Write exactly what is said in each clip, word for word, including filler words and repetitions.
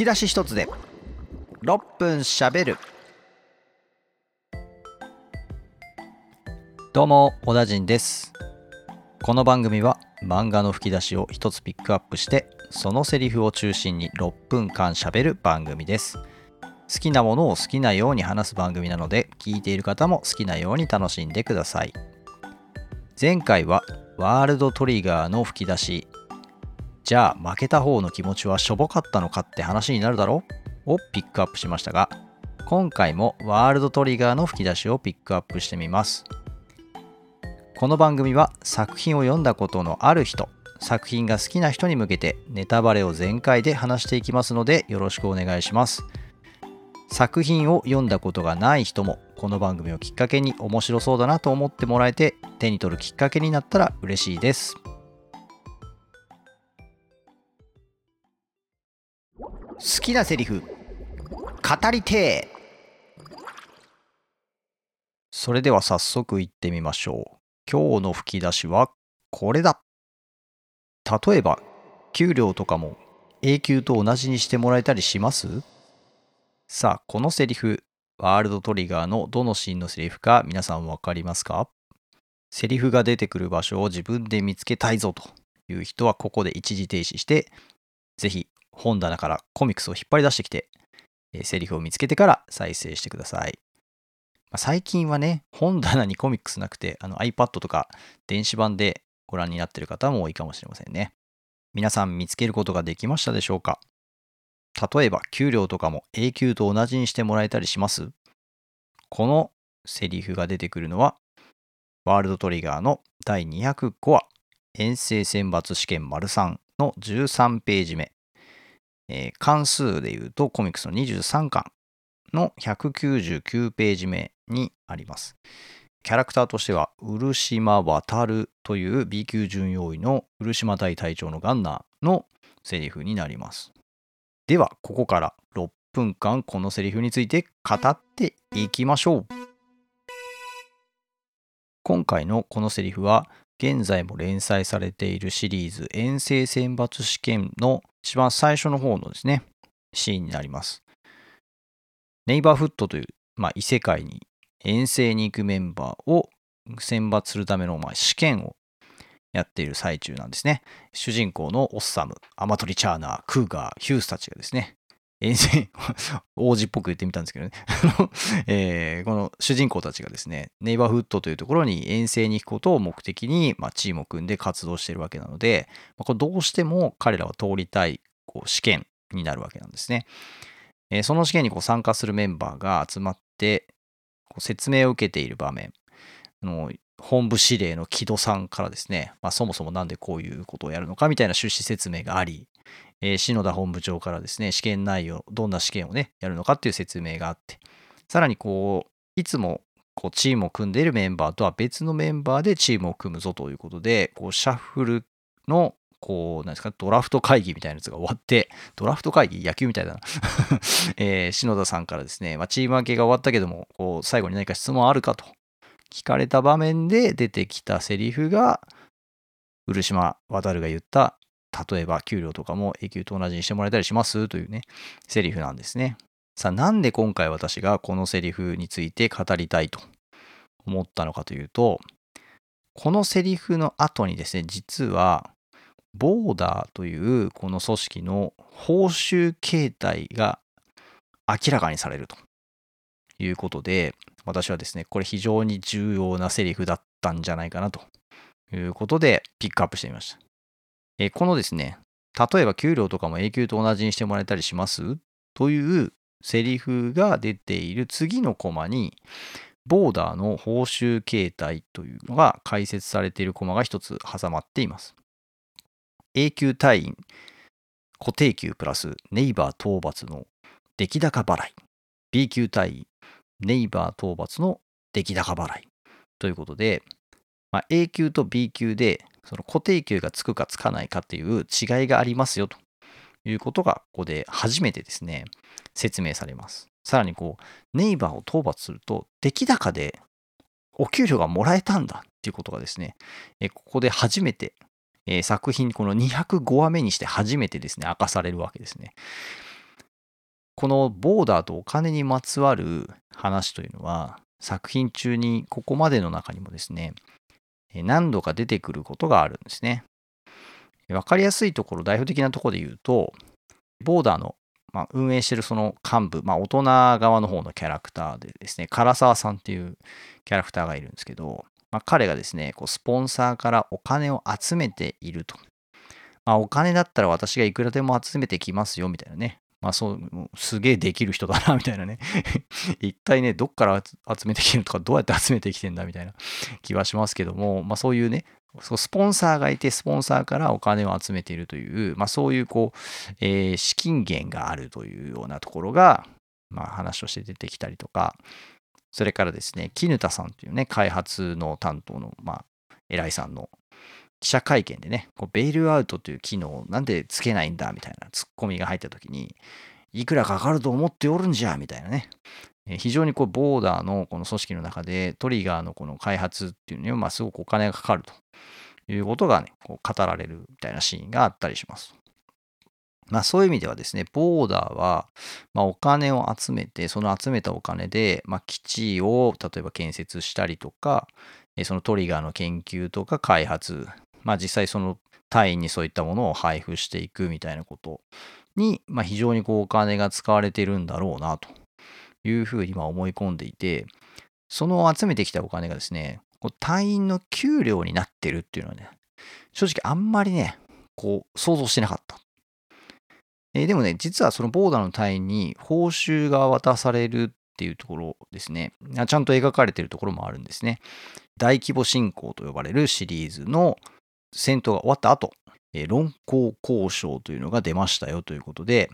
き出し一つでろっぷんしゃべる。どうも、小田人です。この番組は漫画の吹き出しを一つピックアップして、そのセリフを中心にろっぷんかんしゃべる番組です。好きなものを好きなように話す番組なので、聞いている方も好きなように楽しんでください。前回はワールドトリガーの吹き出し、じゃあ負けた方の気持ちはしょぼかったのかって話になるだろうをピックアップしましたが、今回もワールドトリガーの吹き出しをピックアップしてみます。この番組は作品を読んだことのある人、作品が好きな人に向けてネタバレを全開で話していきますので、よろしくお願いします。作品を読んだことがない人もこの番組をきっかけに面白そうだなと思ってもらえて、手に取るきっかけになったら嬉しいです。好きなセリフ語りてー。それでは早速いってみましょう。今日の吹き出しはこれだ。例えば給料とかも永久と同じにしてもらえたりします？さあ、このセリフ、ワールドトリガーのどのシーンのセリフか皆さん分かりますか？セリフが出てくる場所を自分で見つけたいぞという人は、ここで一時停止してぜひ本棚からコミックスを引っ張り出してきて、えー、セリフを見つけてから再生してください。まあ、最近はね、本棚にコミックスなくて、あの iPad とか電子版でご覧になっている方も多いかもしれませんね。皆さん見つけることができましたでしょうか？例えば、給料とかも永久と同じにしてもらえたりします？このセリフが出てくるのは、ワールドトリガーのだいにひゃくごわ、遠征選抜試験 さん のじゅうさんページめ。えー、関数でいうとコミックスのにじゅうさんかんのひゃくきゅうじゅうきゅうページめにあります。キャラクターとしては漆島渉という B 級準用医の漆島大隊長のガンナーのセリフになります。ではここからろっぷんかんこのセリフについて語っていきましょう。今回のこのセリフは現在も連載されているシリーズ遠征選抜試験の一番最初の方のですね、シーンになります。ネイバーフッドという、まあ、異世界に遠征に行くメンバーを選抜するための、まあ、試験をやっている最中なんですね。主人公のオッサム、アマトリ・チャーナー、クーガー、ヒュースたちがですね、遠征王子っぽく言ってみたんですけどね、えー、この主人公たちがですね、ネイバーフッドというところに遠征に行くことを目的に、まあ、チームを組んで活動しているわけなので、まあ、これどうしても彼らは通りたいこう試験になるわけなんですね。えー、その試験にこう参加するメンバーが集まってこう説明を受けている場面、あの本部司令の木戸さんからですね、まあ、そもそもなんでこういうことをやるのかみたいな趣旨説明があり、えー、篠田本部長からですね、試験内容、どんな試験をねやるのかっていう説明があって、さらにこういつもこうチームを組んでいるメンバーとは別のメンバーでチームを組むぞということで、こうシャッフルのこうなんですか、ドラフト会議みたいなやつが終わって、ドラフト会議野球みたいだな、えー、篠田さんからですね、まあ、チーム分けが終わったけどもこう最後に何か質問あるかと聞かれた場面で出てきたセリフが、漆島渉が言った例えば給料とかも永久と同じにしてもらえたりしますというね、セリフなんですね。さあ、なんで今回私がこのセリフについて語りたいと思ったのかというと、このセリフの後にですね、実はボーダーというこの組織の報酬形態が明らかにされるということで、私はですね、これ非常に重要なセリフだったんじゃないかなということでピックアップしてみました。えー、このですね、例えば給料とかも永久と同じにしてもらえたりしますというセリフが出ている次のコマに、ボーダーの報酬形態というのが解説されているコマが一つ挟まっています。永久隊員固定給プラスネイバー討伐の出来高払い、 B 級隊員ネイバー討伐の出来高払いということで、まあ、A 級と B 級でその固定給がつくかつかないかという違いがありますよということがここで初めてですね説明されます。さらにこうネイバーを討伐すると出来高でお給料がもらえたんだっていうことがですね、えここで初めて、えー、作品このにひゃくごわめにして初めてですね明かされるわけですね。このボーダーとお金にまつわる話というのは、作品中にここまでの中にもですね、何度か出てくることがあるんですね。わかりやすいところ、代表的なところで言うと、ボーダーの、まあ、運営してるその幹部、まあ、大人側の方のキャラクターでですね、唐沢さんっていうキャラクターがいるんですけど、まあ、彼がですね、こうスポンサーからお金を集めていると。まあ、お金だったら私がいくらでも集めてきますよみたいなね。まあそう、すげえできる人だなみたいなね。一体ね、どっから集めてきてるとか、どうやって集めてきてんだみたいな気はしますけども、まあそういうね、スポンサーがいて、スポンサーからお金を集めているという、まあそういうこう、えー、資金源があるというようなところが、まあ話として出てきたりとか、それからですね、絹田さんというね、開発の担当の、まあ、偉いさんの記者会見でね、こうベイルアウトという機能をなんでつけないんだみたいなツッコミが入った時に、いくらかかると思っておるんじゃみたいなね、えー、非常にこうボーダーのこの組織の中でトリガーのこの開発っていうのには、まあ、すごくお金がかかるということがね、こう語られるみたいなシーンがあったりします。まあそういう意味ではですね、ボーダーは、まあ、お金を集めて、その集めたお金で、まあ、基地を例えば建設したりとか、そのトリガーの研究とか開発、まあ実際その隊員にそういったものを配布していくみたいなことに、まあ、非常にこうお金が使われてるんだろうなというふうに今思い込んでいて、その集めてきたお金がですね、こう隊員の給料になってるっていうのはね、正直あんまりね、こう想像してなかった。えー、でもね、実はそのボーダーの隊員に報酬が渡されるっていうところですね、ちゃんと描かれているところもあるんですね。大規模侵攻と呼ばれるシリーズの戦闘が終わった後、えー、論功行賞というのが出ましたよということで、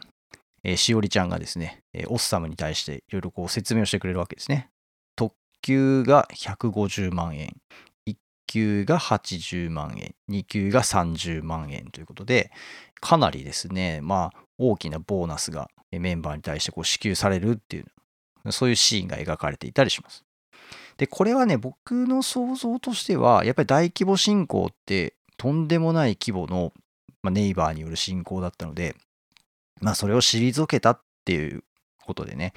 えー、しおりちゃんがですね、えー、オッサムに対していろいろこう説明をしてくれるわけですね。特級がひゃくごじゅうまんえん、いっ級がはちじゅうまんえん、に級がさんじゅうまんえんということで、かなりですね、まあ大きなボーナスがメンバーに対してこう支給されるっていう、そういうシーンが描かれていたりします。で、これはね、僕の想像としては、やっぱり大規模侵攻ってとんでもない規模の、まあ、ネイバーによる侵攻だったので、まあそれを退けたっていうことでね、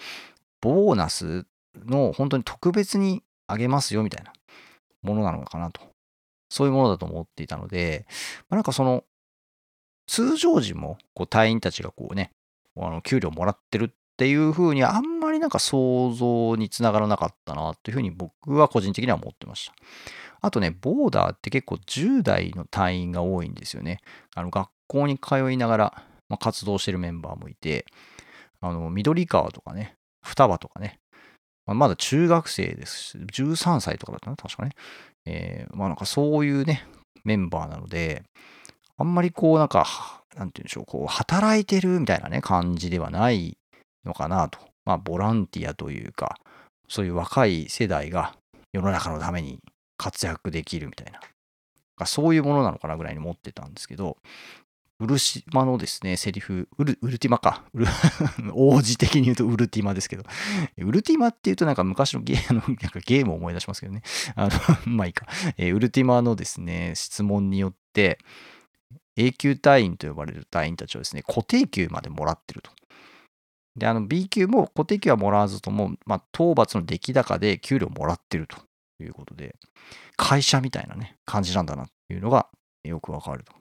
ボーナスの本当に特別にあげますよみたいなものなのかなと。そういうものだと思っていたので、まあ、なんかその、通常時もこう隊員たちがこうね、あの給料もらってるっていうふうにはあんまりなんか想像につながらなかったなっていうふうに僕は個人的には思ってました。あとね、ボーダーって結構じゅう代の隊員が多いんですよね。あの学校に通いながら、まあ、活動してるメンバーもいて、あの緑川とかね、双葉とかね、まあ、まだ中学生ですし、じゅうさんさいとかだったな、確かね。えー、まあなんかそういうね、メンバーなので、あんまりこうなんか、なんて言うんでしょう、こう働いてるみたいなね、感じではないのかなと。まあボランティアというか、そういう若い世代が世の中のために活躍できるみたいな、そういうものなのかなぐらいに思ってたんですけど、ウルシマのですね、セリフ、ウル、ウルティマか。ウル王子的に言うとウルティマですけど、ウルティマっていうとなんか昔のゲーム、なんかゲームを思い出しますけどね。あの、まあいいか。えー、ウルティマのですね、質問によって、A 級隊員と呼ばれる隊員たちをですね、固定給までもらってると。で、あの B 級も固定給はもらわずとも、まあ、討伐の出来高で給料もらってるということで、会社みたいなね、感じなんだなっていうのがよくわかると。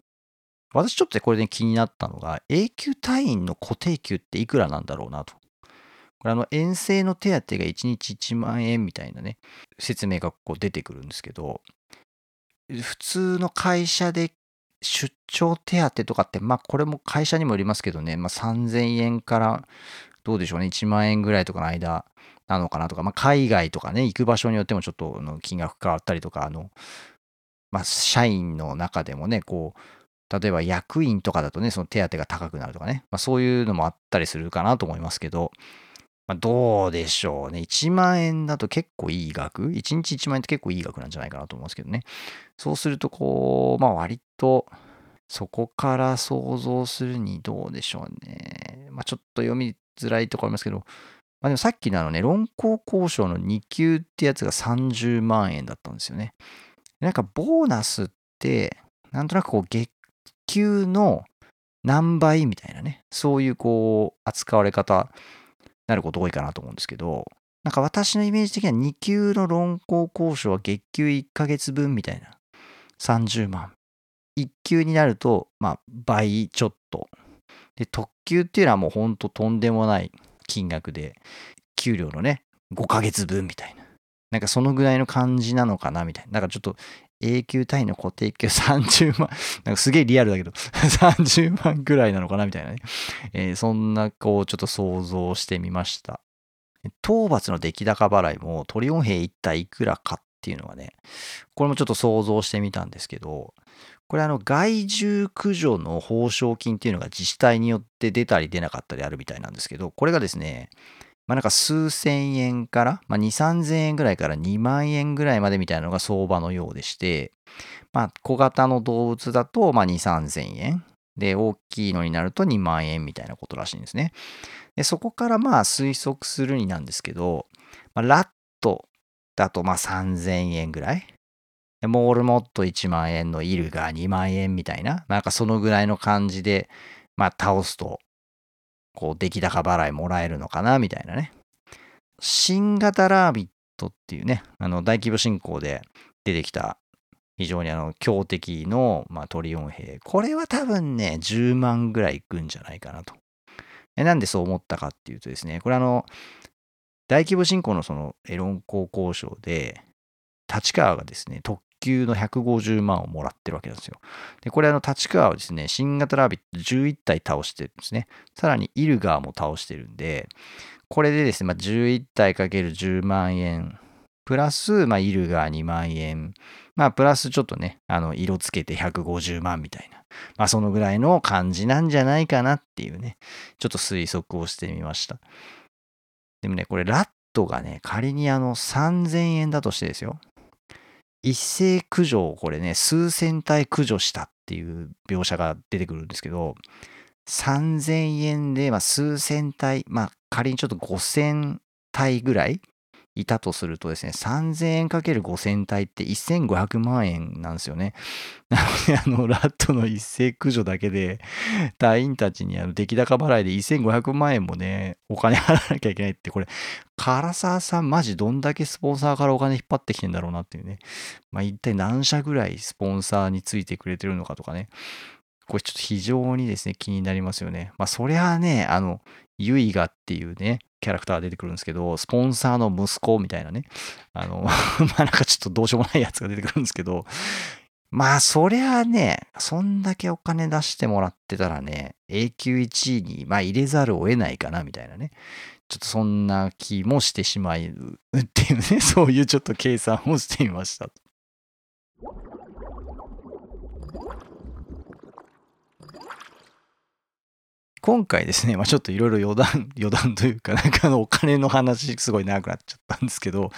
私ちょっとこれで気になったのが、A 級隊員の固定給っていくらなんだろうなと。これあの、遠征の手当がいちにちいちまんえんみたいなね、説明がこう出てくるんですけど、普通の会社で出張手当とかって、まあこれも会社にもよりますけどね、まあさんぜんえんからどうでしょうね、いちまんえんぐらいとかの間なのかなとか、まあ海外とかね、行く場所によってもちょっと金額変わったりとか、あの、まあ社員の中でもね、こう、例えば役員とかだとね、その手当が高くなるとかね、まあそういうのもあったりするかなと思いますけど、まあどうでしょうね、いちまんえんだと結構いい額、いちにちいちまんえんって結構いい額なんじゃないかなと思うんですけどね。そうするとこう、まあ割ととそこから想像するにどうでしょうね。まあちょっと読みづらいところありますけど、まあでもさっきのあのね、論功行賞のに級ってやつがさんじゅうまんえんだったんですよね。なんかボーナスってなんとなくこう月給の何倍みたいなね、そういうこう扱われ方なること多いかなと思うんですけど、なんか私のイメージ的にはに級の論考交渉は月給いっかげつぶんみたいなさんじゅうまん、いっ級になるとまあ倍ちょっとで、特級っていうのはもうほんととんでもない金額で給料のねごかげつぶんみたいな、なんかそのぐらいの感じなのかなみたいな。なんかちょっと永久単位の固定給さんじゅうまん、なんかすげえリアルだけどさんじゅうまんぐらいなのかなみたいなね、えー、そんなこうちょっと想像してみました。討伐の出来高払いもトリオン兵一体いくらかっていうのはね、これもちょっと想像してみたんですけど、これあの害獣駆除の報奨金っていうのが自治体によって出たり出なかったりあるみたいなんですけど、これがですね、まあなんか数千円から、まあ、にせんさんぜんえんぐらいからにまんえんぐらいまでみたいなのが相場のようでして、まあ小型の動物だとまあにせんさんぜんえん。で、大きいのになるとにまんえんみたいなことらしいんですね。で、そこからまあ推測するになんですけど、まあ、ラットだとまあさんぜんえんぐらい。で、モルモットいちまんえんのイルがにまんえんみたいな、なんかそのぐらいの感じで、まあ倒すと、こう出来高払いもらえるのかなみたいなね。新型ラービットっていうね、あの大規模侵攻で出てきた非常にあの強敵の、まあ、トリオン兵、これは多分ねじゅうまんぐらいいくんじゃないかなと。えなんでそう思ったかっていうとですね、これあの大規模侵攻のその論考交渉で立川がですね特級のひゃくごじゅうまんをもらってるわけなんですよ。で、これあの立川はですね、新型ラービットじゅういったい倒してるんですね。さらにイルガーも倒してるんで、これでですね、まあ、じゅういったい ×じゅうまんえん、プラス、まあ、イルガーにまんえん、まあ、プラスちょっとね、あの、色つけてひゃくごじゅうまんみたいな、まあ、そのぐらいの感じなんじゃないかなっていうね、ちょっと推測をしてみました。でもね、これ、ラットがね、仮にあの、さんぜんえんだとしてですよ。一斉駆除をこれね、数千体駆除したっていう描写が出てくるんですけど、さんぜんえんで、まあ、数千体、まあ、仮にちょっとごせんたいぐらいいたとするとですね、さんぜんえんかけるごせんたいってせんごひゃくまんえんなんですよね。なので、あの、ラットの一斉駆除だけで、隊員たちにあの出来高払いでせんごひゃくまんえんもね、お金払わなきゃいけないって、これ、唐沢さんマジどんだけスポンサーからお金引っ張ってきてんだろうなっていうね。まあ、一体何社ぐらいスポンサーについてくれてるのかとかね。これちょっと非常にですね、気になりますよね。まあ、そりゃね、あの、ユイガっていうね、キャラクターが出てくるんですけど、スポンサーの息子みたいなね、あの、まあなんかちょっとどうしようもないやつが出てくるんですけど、まあそりゃあね、そんだけお金出してもらってたらね、永久いちいにまあ入れざるを得ないかなみたいなね、ちょっとそんな気もしてしまうっていうね、そういうちょっと計算をしてみました。今回ですね、まあ、ちょっといろいろ余談、余談というか、なんかあのお金の話すごい長くなっちゃったんですけど、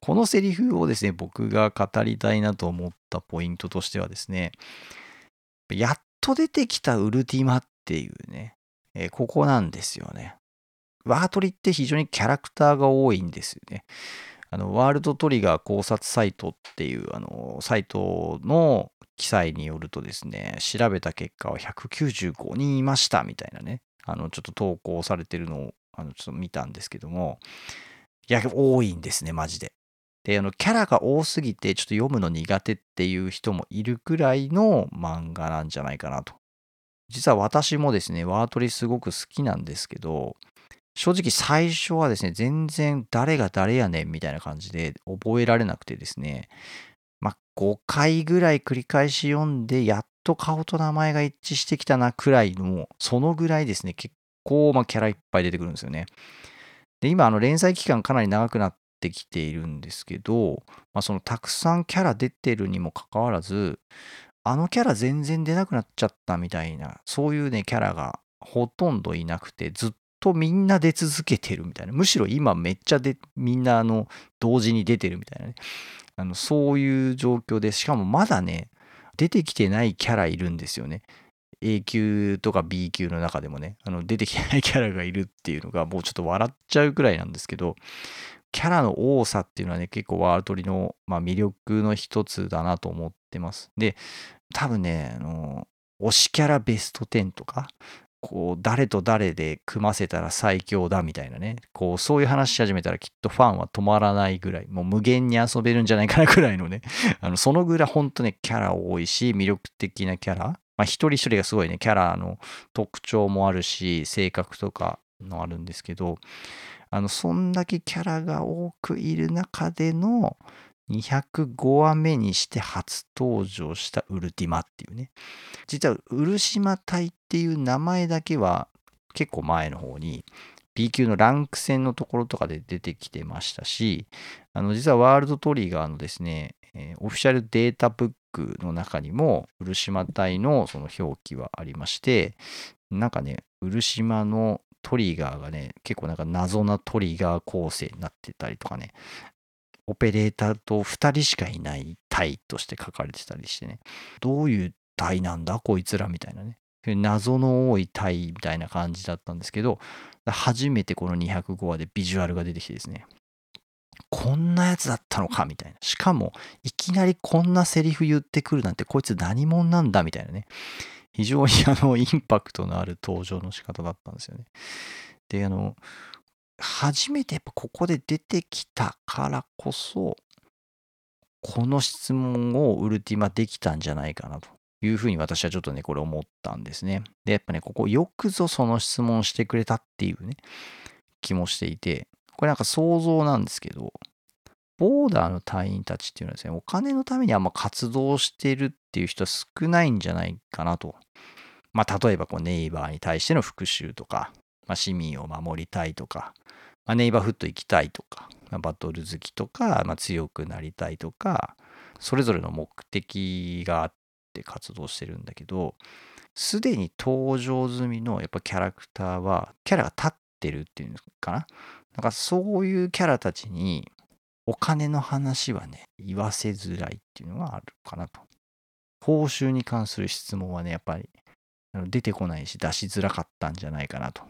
このセリフをですね、僕が語りたいなと思ったポイントとしてはですね、やっと出てきたウルティマっていうね、えー、ここなんですよね。ワートリって非常にキャラクターが多いんですよね。あのワールドトリガー考察サイトっていうあのサイトの記載によるとですね、調べた結果はひゃくきゅうじゅうごにんいましたみたいなね、あのちょっと投稿されてるのをあのちょっと見たんですけども、いや多いんですねマジで。で、あのキャラが多すぎてちょっと読むの苦手っていう人もいるくらいの漫画なんじゃないかなと。実は私もですねワートリすごく好きなんですけど、正直最初はですね全然誰が誰やねんみたいな感じで覚えられなくてですね、まあ、ごかいぐらい繰り返し読んで、やっと顔と名前が一致してきたなくらいの、そのぐらいですね、結構まあキャラいっぱい出てくるんですよね。で、今、あの連載期間かなり長くなってきているんですけど、まあ、そのたくさんキャラ出てるにもかかわらず、あのキャラ全然出なくなっちゃったみたいな、そういうね、キャラがほとんどいなくて、ずっととみんな出続けてるみたいな、むしろ今めっちゃでみんなあの同時に出てるみたいなね、あのそういう状況で、しかもまだね出てきてないキャラいるんですよね。 A 級とか B 級の中でもね、あの出てきてないキャラがいるっていうのがもうちょっと笑っちゃうくらいなんですけど、キャラの多さっていうのはね結構ワールドリの、まあ、魅力の一つだなと思ってます。で、多分ねあの推しキャラベストじゅうとかこう誰と誰で組ませたら最強だみたいなね、こうそういう話し始めたらきっとファンは止まらないぐらい、もう無限に遊べるんじゃないかなぐらいのねあのそのぐらい本当ねキャラ多いし、魅力的なキャラ、まあ、一人一人がすごいねキャラの特徴もあるし性格とかのあるんですけど、あのそんだけキャラが多くいる中でのにひゃくごわめにして初登場したウルティマっていうね、実は漆間隊っていう名前だけは結構前の方に B 級のランク戦のところとかで出てきてましたし、あの実はワールドトリガーのですねオフィシャルデータブックの中にも漆間隊のその表記はありまして、なんかね漆間のトリガーがね結構なんか謎なトリガー構成になってたりとかね、オペレーターとふたりしかいない隊として書かれてたりしてね、どういう隊なんだこいつらみたいなね、謎の多い隊みたいな感じだったんですけど、初めてこのにひゃくごわでビジュアルが出てきてですね、こんなやつだったのかみたいな、しかもいきなりこんなセリフ言ってくるなんてこいつ何者なんだみたいなね、非常にあのインパクトのある登場の仕方だったんですよね。であの初めてやっぱここで出てきたからこそこの質問をウルティマできたんじゃないかなというふうに私はちょっとねこれ思ったんですね。でやっぱねここよくぞその質問してくれたっていうね気もしていて、これなんか想像なんですけど、ボーダーの隊員たちっていうのはですね、お金のためにあんま活動してるっていう人は少ないんじゃないかなと。まあ例えばこうネイバーに対しての復讐とか、まあ、市民を守りたいとか、まあ、ネイバーフット行きたいとか、まあ、バトル好きとか、まあ、強くなりたいとか、それぞれの目的があって活動してるんだけど、すでに登場済みのやっぱキャラクターはキャラが立ってるっていうのかな、なんかそういうキャラたちにお金の話はね言わせづらいっていうのがあるかなと。報酬に関する質問はねやっぱり出てこないし出しづらかったんじゃないかなと。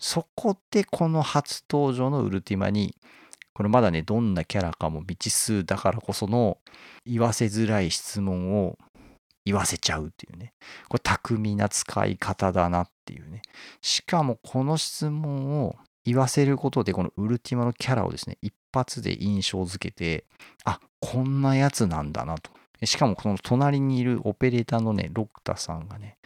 そこでこの初登場のウルティマに、これまだねどんなキャラかも未知数だからこその言わせづらい質問を言わせちゃうっていうね、これ巧みな使い方だなっていうね。しかもこの質問を言わせることでこのウルティマのキャラをですね一発で印象付けて、あ、こんなやつなんだなと。しかもこの隣にいるオペレーターのねロクタさんがね、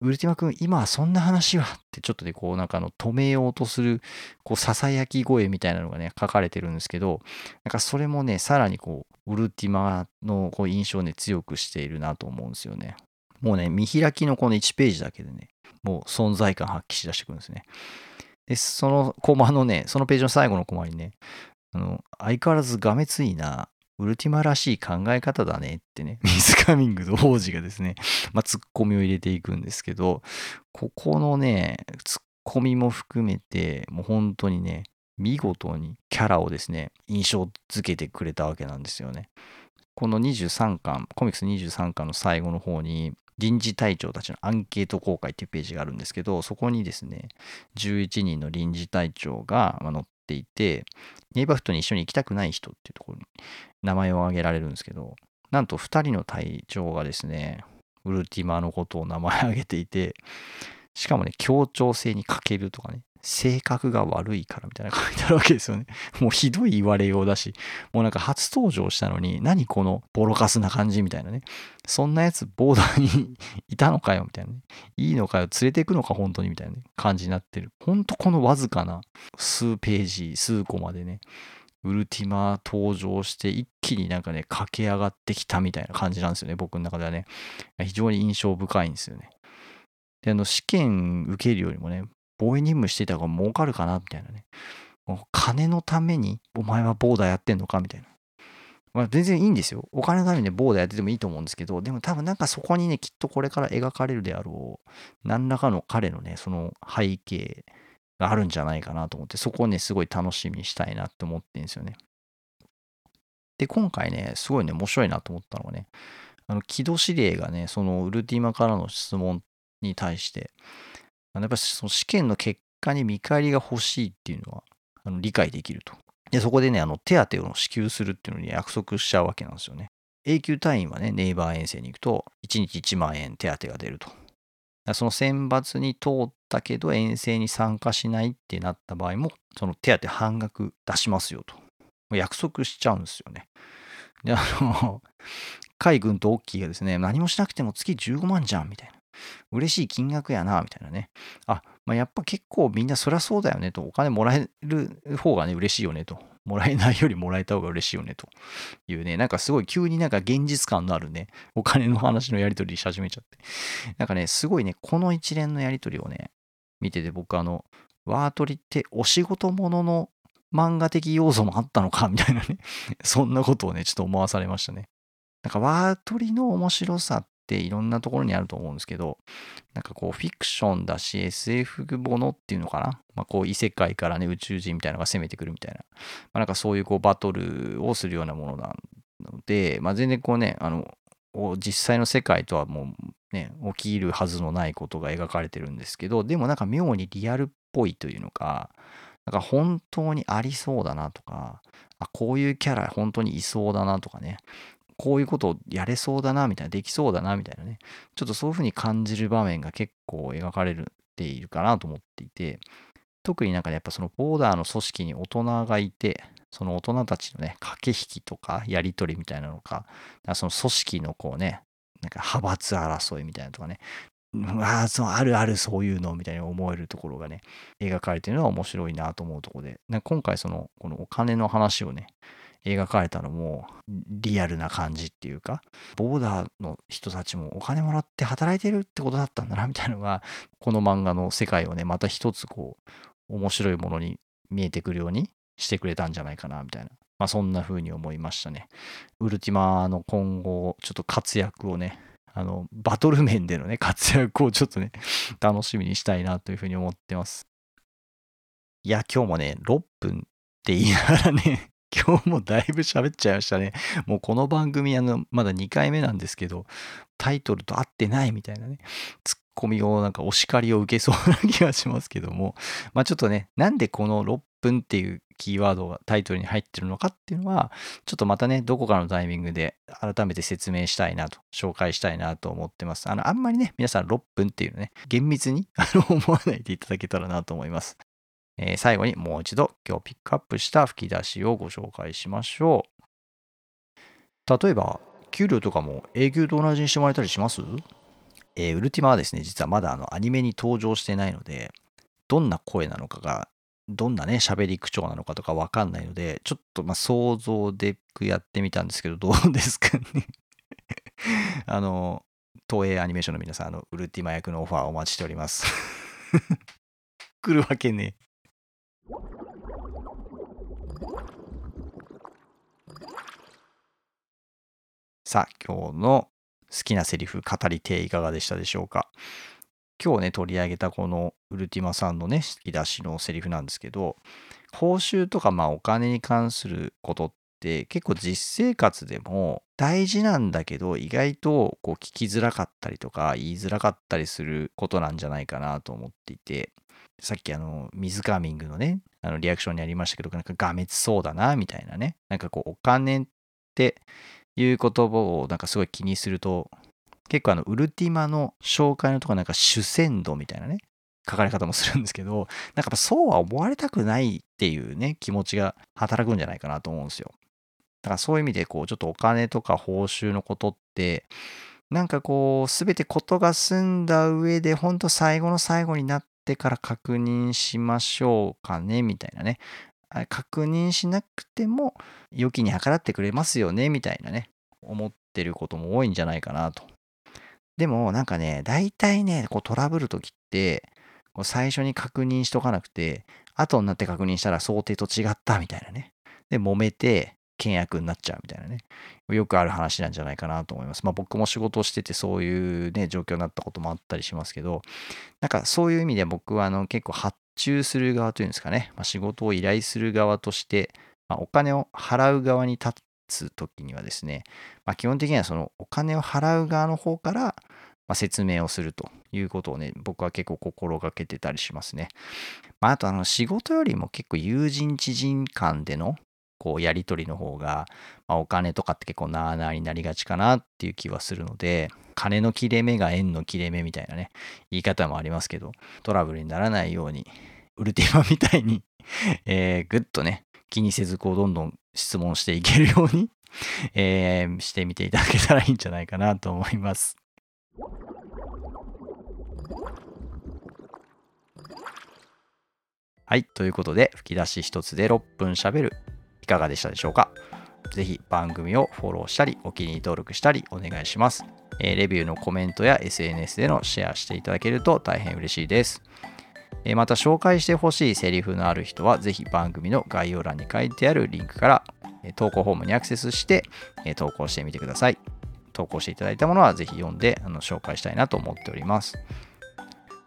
ウルティマ君今はそんな話はってちょっとねこうなんかあの止めようとするこうささやき声みたいなのがね書かれてるんですけど、なんかそれもねさらにこうウルティマのこう印象をね強くしているなと思うんですよね。もうね見開きのこのいちページだけでねもう存在感発揮しだしてくるんですね。でそのコマのねそのページの最後のコマにね、あの相変わらずがめついなウルティマらしい考え方だねってね、ミス・カミングス王子がですね、まあ、ツッコミを入れていくんですけど、ここのね、ツッコミも含めて、もう本当にね、見事にキャラをですね、印象付けてくれたわけなんですよね。このにじゅうさんかん、コミックスにじゅうさんかんの最後の方に、臨時隊長たちのアンケート公開っていうページがあるんですけど、そこにですね、じゅういちにんの臨時隊長が載って、っていて、ネイバーフットに一緒に行きたくない人っていうところに名前を挙げられるんですけど、なんとふたりの隊長がですねウルティマのことを名前挙げていて、しかもね協調性に欠けるとかね、性格が悪いからみたいな書いてあるわけですよね。もうひどい言われようだし、もうなんか初登場したのに何このボロカスな感じみたいなね、そんなやつボーダーにいたのかよみたいなね、いいのかよ連れていくのか本当にみたいな、ね、感じになってる。ほんとこのわずかな数ページ数コマでねウルティマ登場して一気になんかね駆け上がってきたみたいな感じなんですよね、僕の中ではね。非常に印象深いんですよね。であの試験受けるよりもね防衛任務していた方が儲かるかなみたいなね、金のためにお前はボーダーやってんのかみたいな、まあ、全然いいんですよ、お金のために、ね、ボーダーやっててもいいと思うんですけど、でも多分なんかそこにねきっとこれから描かれるであろう何らかの彼のねその背景があるんじゃないかなと思って、そこをねすごい楽しみにしたいなって思ってるんですよね。で今回ねすごいね面白いなと思ったのがね、あの木戸司令がねそのウルティマからの質問に対してやっぱりその試験の結果に見返りが欲しいっていうのはあの理解できると。でそこでねあの手当を支給するっていうのに約束しちゃうわけなんですよね。A級隊員はねネイバー遠征に行くといちにちいちまんえん手当が出ると。その選抜に通ったけど遠征に参加しないってなった場合も、その手当半額出しますよと約束しちゃうんですよね。で、あの海軍とオッキーがですね、何もしなくても月じゅうごまんじゃんみたいな、嬉しい金額やなみたいなね、あ、まあ、やっぱ結構みんなそりゃそうだよねと、お金もらえる方がね嬉しいよねと、もらえないよりもらえた方が嬉しいよねというね、なんかすごい急になんか現実感のあるね、お金の話のやり取りし始めちゃって、なんかねすごいね、この一連のやり取りをね見てて、僕あのワートリってお仕事ものの漫画的要素もあったのかみたいなねそんなことをねちょっと思わされましたね。なんかワートリの面白さってっていろんなところにあると思うんですけど、なんかこうフィクションだし エスエフ ものっていうのかな、まあ、こう異世界からね宇宙人みたいなのが攻めてくるみたいな、まあ、なんかそういうこうバトルをするようなものなので、まあ、全然こうねあの実際の世界とはもうね起きるはずのないことが描かれてるんですけど、でもなんか妙にリアルっぽいというのか、なんか本当にありそうだなとか、あ、こういうキャラ本当にいそうだなとかね、こういうことをやれそうだなみたいな、できそうだなみたいなね、ちょっとそういうふうに感じる場面が結構描かれているかなと思っていて、特になんかねやっぱそのボーダーの組織に大人がいて、その大人たちのね駆け引きとかやり取りみたいなのか、その組織のこうねなんか派閥争いみたいなとかね、あああるあるそういうのみたいに思えるところがね描かれているのは面白いなと思うところで、なんか今回そのこのお金の話をね描かれたのもリアルな感じっていうか、ボーダーの人たちもお金もらって働いてるってことだったんだなみたいなのが、この漫画の世界をねまた一つこう面白いものに見えてくるようにしてくれたんじゃないかなみたいな、まあそんな風に思いましたね。ウルティマの今後ちょっと活躍をね、あのバトル面でのね活躍をちょっとね楽しみにしたいなという風に思ってます。いや今日もねろっぷんって言いながらね今日もだいぶ喋っちゃいましたね。もうこの番組あのまだにかいめなんですけど、タイトルと合ってないみたいなねツッコミをなんかお叱りを受けそうな気がしますけども、まあちょっとねなんでこのろっぷんっていうキーワードがタイトルに入ってるのかっていうのはちょっとまたねどこかのタイミングで改めて説明したいなと、紹介したいなと思ってます。あのあんまりね皆さんろっぷんっていうのね厳密にあの思わないでいただけたらなと思います。えー、最後にもう一度今日ピックアップした吹き出しをご紹介しましょう。例えば給料とかも永久と同じにしてもらえたりします？えー、ウルティマはですね実はまだあのアニメに登場してないので、どんな声なのかがどんなね喋り口調なのかとかわかんないので、ちょっとまあ想像でやってみたんですけど、どうですかねあの東映アニメーションの皆さん、あのウルティマ役のオファーお待ちしております来るわけねえ。さあ今日の好きなセリフ語り手いかがでしたでしょうか。今日ね取り上げたこのウルティマさんのね引き出しのセリフなんですけど、報酬とかまあお金に関することって結構実生活でも大事なんだけど、意外とこう聞きづらかったりとか言いづらかったりすることなんじゃないかなと思っていて、さっきあのミズカーミングのねあのリアクションにありましたけど、なんかがめつそうだなみたいなね、なんかこうお金っていう言葉をなんかすごい気にすると、結構あのウルティマの紹介のとこなんか主戦度みたいなね書かれ方もするんですけど、なんかそうは思われたくないっていうね気持ちが働くんじゃないかなと思うんですよ。だからそういう意味でこうちょっとお金とか報酬のことってなんかこう全てことが済んだ上でほんと最後の最後になっててから確認しましょうかねみたいなね、確認しなくても良きに計らってくれますよねみたいなね思ってることも多いんじゃないかなと。でもなんかね大体ねこうトラブル時ってこう最初に確認しとかなくて、後になって確認したら想定と違ったみたいなね、で揉めて倹約になっちゃうみたいなね、よくある話なんじゃないかなと思います。まあ僕も仕事をしててそういうね状況になったこともあったりしますけど、なんかそういう意味で僕はあの結構発注する側というんですかね、まあ、仕事を依頼する側として、まあ、お金を払う側に立つ時にはですね、まあ、基本的にはそのお金を払う側の方からまあ説明をするということをね僕は結構心がけてたりしますね。まあ、あとあの仕事よりも結構友人知人間でのこうやり取りの方が、まあ、お金とかって結構なあなあになりがちかなっていう気はするので、金の切れ目が縁の切れ目みたいなね、言い方もありますけど、トラブルにならないようにウルティマみたいにえぐっとね気にせずこうどんどん質問していけるようにえしてみていただけたらいいんじゃないかなと思います。はい、ということで吹き出し一つでろっぷん喋る、いかがでしたでしょうか。ぜひ番組をフォローしたりお気に入り登録したりお願いします。レビューのコメントや エスエヌエス でのシェアしていただけると大変嬉しいです。また紹介してほしいセリフのある人はぜひ番組の概要欄に書いてあるリンクから投稿フォームにアクセスして投稿してみてください。投稿していただいたものはぜひ読んであの紹介したいなと思っております。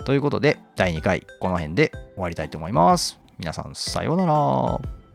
ということでだいにかいこの辺で終わりたいと思います。皆さんさようなら。